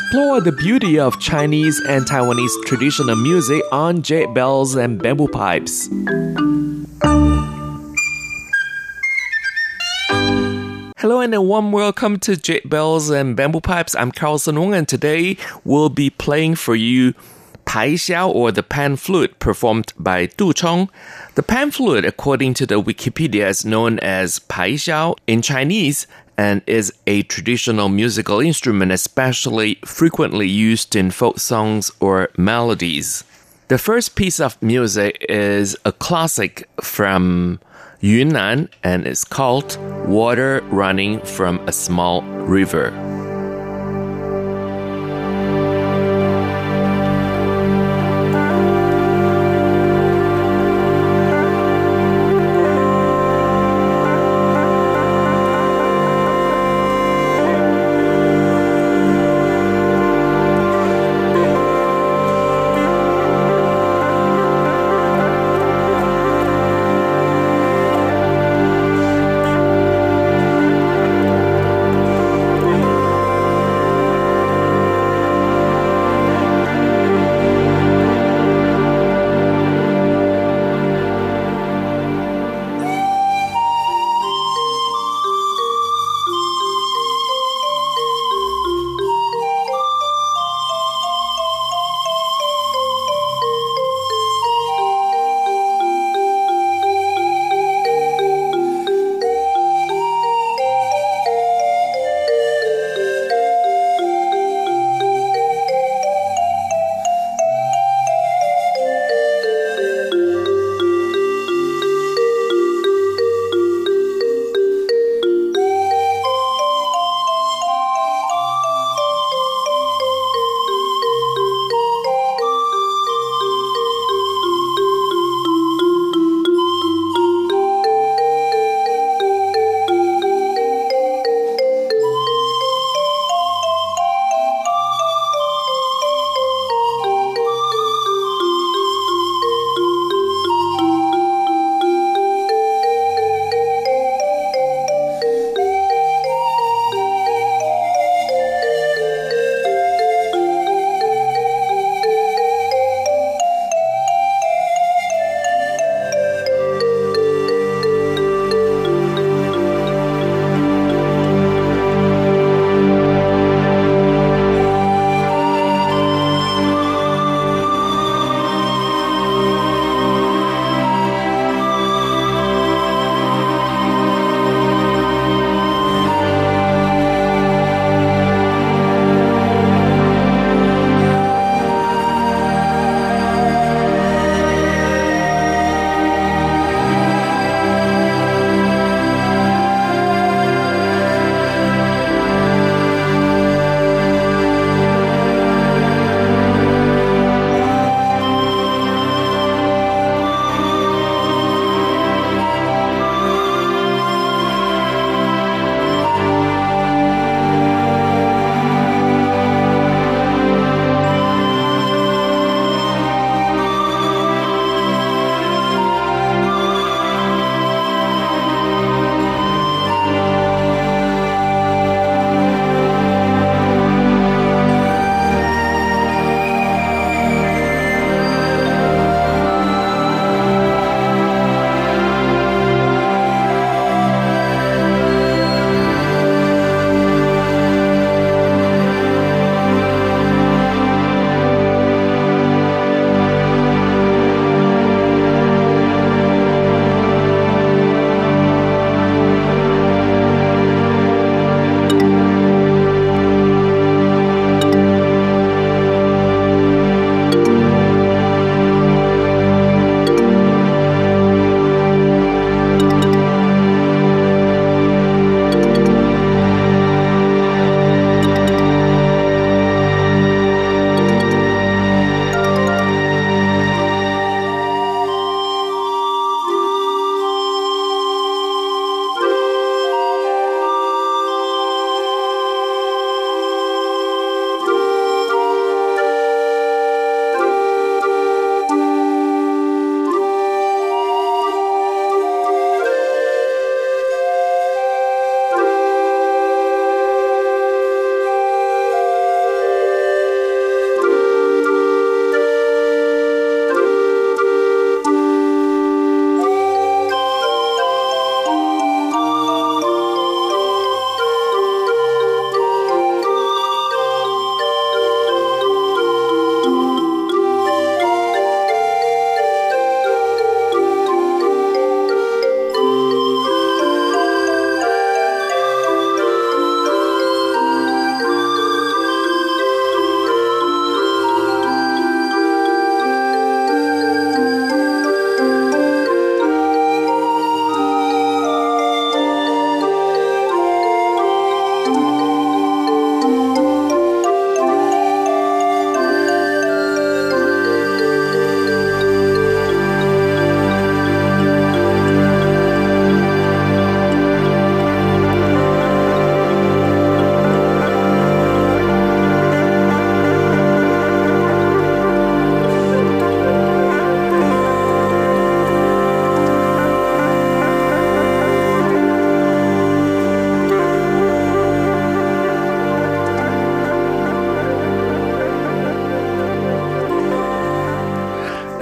explore the beauty of Chinese and Taiwanese traditional music on Jade Bells and Bamboo Pipes. Hello and a warm welcome to Jade Bells and Bamboo Pipes. I'm Carlson Wong, and today we'll be playing for you Pai Xiao, or the pan flute, performed by Du Chong. The pan flute, according to the Wikipedia, is known as Pai Xiao in Chinese and is a traditional musical instrument, especially frequently used in folk songs or melodies. The first piece of music is a classic from Yunnan and is called Water Running from a Small River.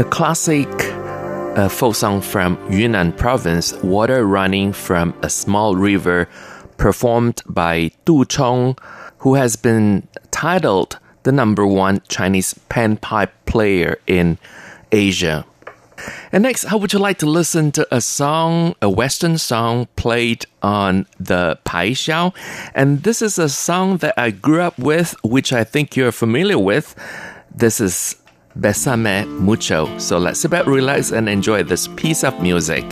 A classic folk song from Yunnan province, Water Running from a Small River, performed by Du Chong, who has been titled the #1 Chinese panpipe player in Asia. And next, how would you like to listen to a Western song played on the Pai Xiao? And this is a song that I grew up with, which I think you're familiar with. This is Besame Mucho. So let's sit back, relax, and enjoy this piece of music.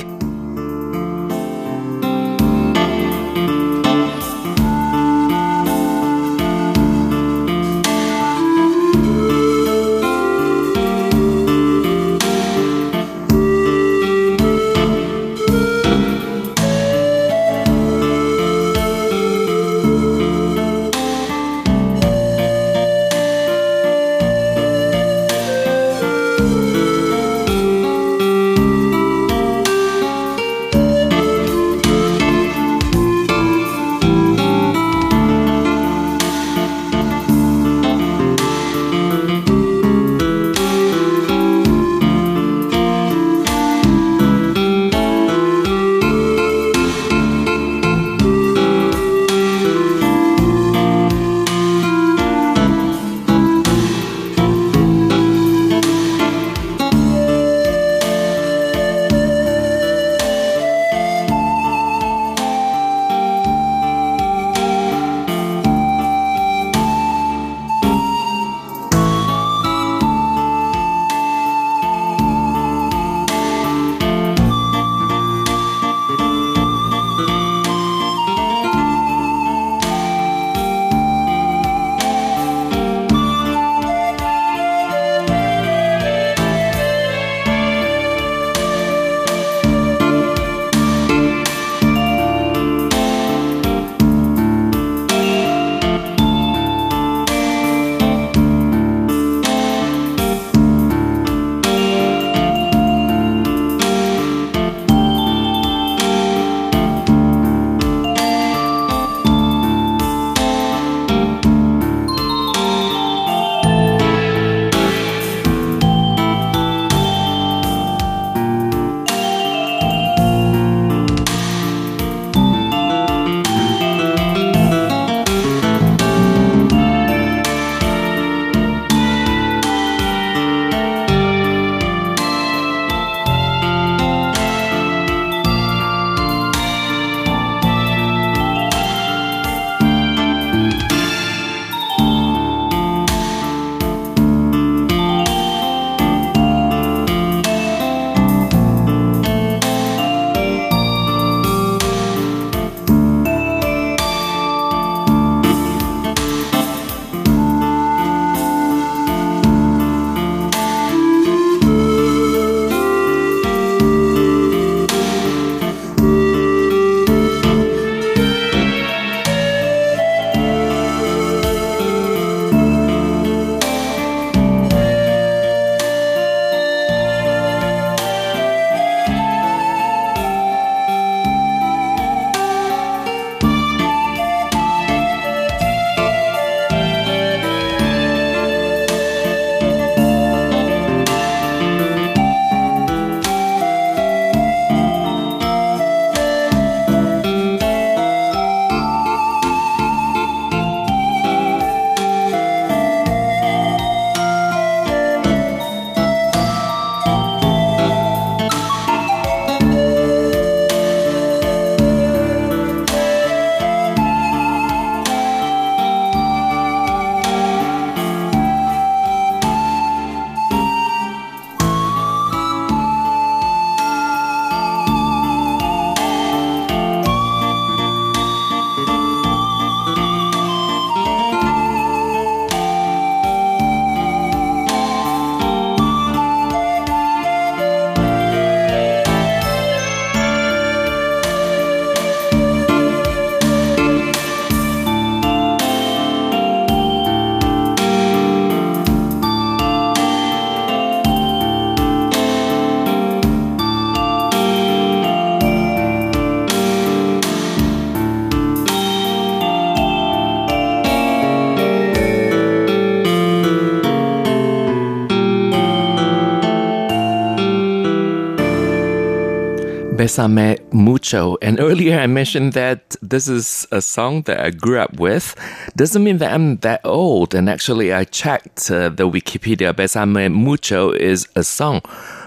Besame Mucho. And earlier I mentioned that this is a song that I grew up with. Doesn't mean that I'm that old. And actually I checked the Wikipedia. Besame Mucho is a song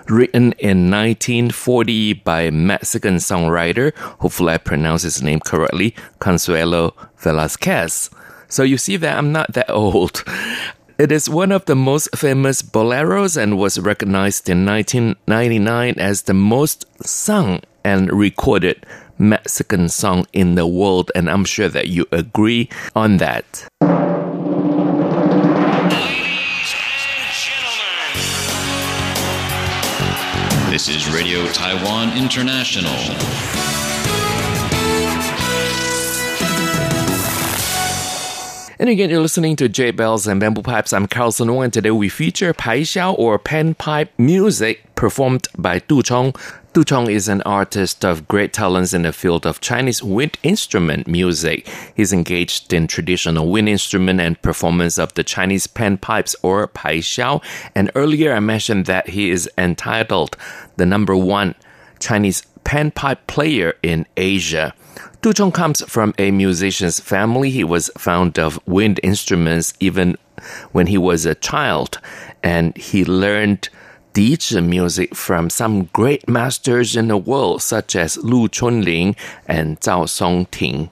written in 1940 by Mexican songwriter, hopefully I pronounce his name correctly, Consuelo Velasquez. So you see that I'm not that old. It is one of the most famous boleros and was recognized in 1999 as the most sung and recorded Mexican song in the world, and I'm sure that you agree on that. This is Radio Taiwan International. And again, you're listening to Jade Bells and Bamboo Pipes. I'm Carlson Wong, and today we feature Pai Xiao, or panpipe music, performed by Du Chong. Du Chong is an artist of great talents in the field of Chinese wind instrument music. He's engaged in traditional wind instrument and performance of the Chinese panpipes, or Pai Xiao. And earlier I mentioned that he is entitled the number one Chinese panpipe player in Asia. Du Chong comes from a musician's family. He was fond of wind instruments even when he was a child, and he learned Dizi music from some great masters in the world, such as Lu Chunling and Zhao Songting.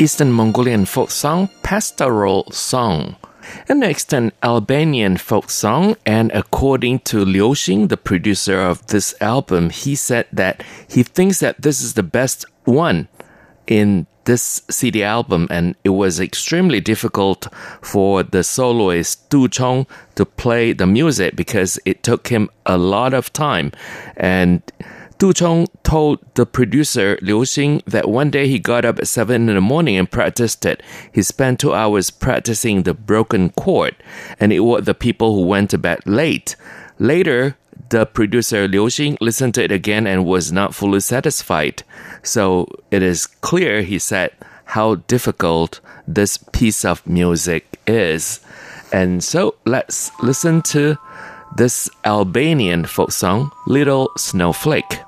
Eastern Mongolian folk song, pastoral song. And next, an Albanian folk song. And according to Liu Xing, the producer of this album, he said that he thinks that this is the best one in this CD album, and it was extremely difficult for the soloist Du Chong to play the music because it took him a lot of time. And Du Chong told the producer Liu Xing that one day he got up at 7 in the morning and practiced it. He spent 2 hours practicing the broken chord, and it was the people who went to bed late. Later, the producer Liu Xing listened to it again and was not fully satisfied. So it is clear, he said, how difficult this piece of music is. And so let's listen to this Albanian folk song, Little Snowflake.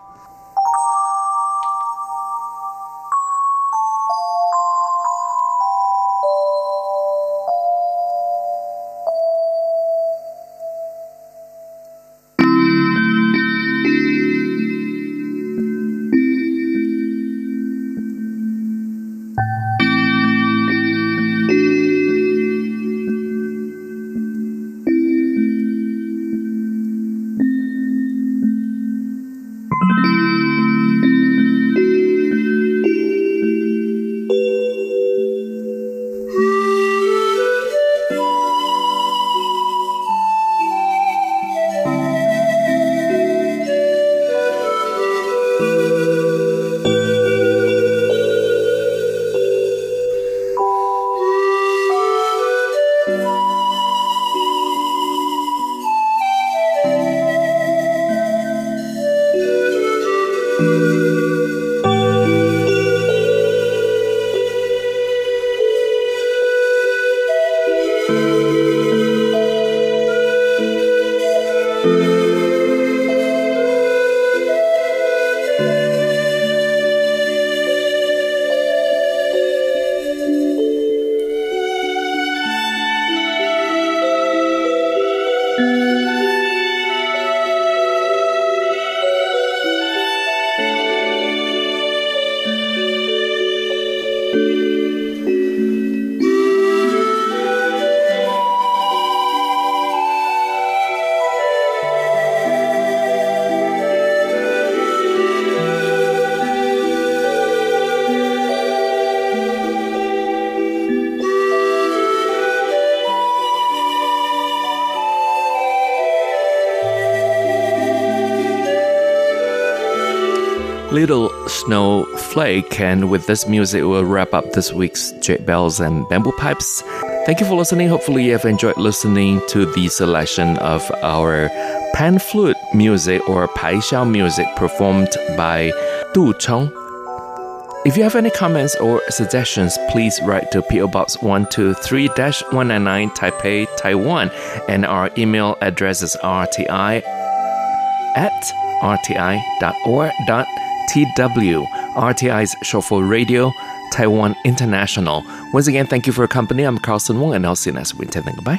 Little Snowflake, and with this music we'll wrap up this week's Jade Bells and Bamboo Pipes. Thank you for listening. Hopefully you have enjoyed listening to the selection of our pan flute music or Pai Xiao music performed by Du Chong. If you have any comments or suggestions, please write to P.O. Box 123-199 Taipei, Taiwan, and our email address is rti@rti.org.tw. RTI is short for Radio Taiwan International. Once again, thank you for your company. I'm Carlson Wong, and I'll see you next week. Goodbye.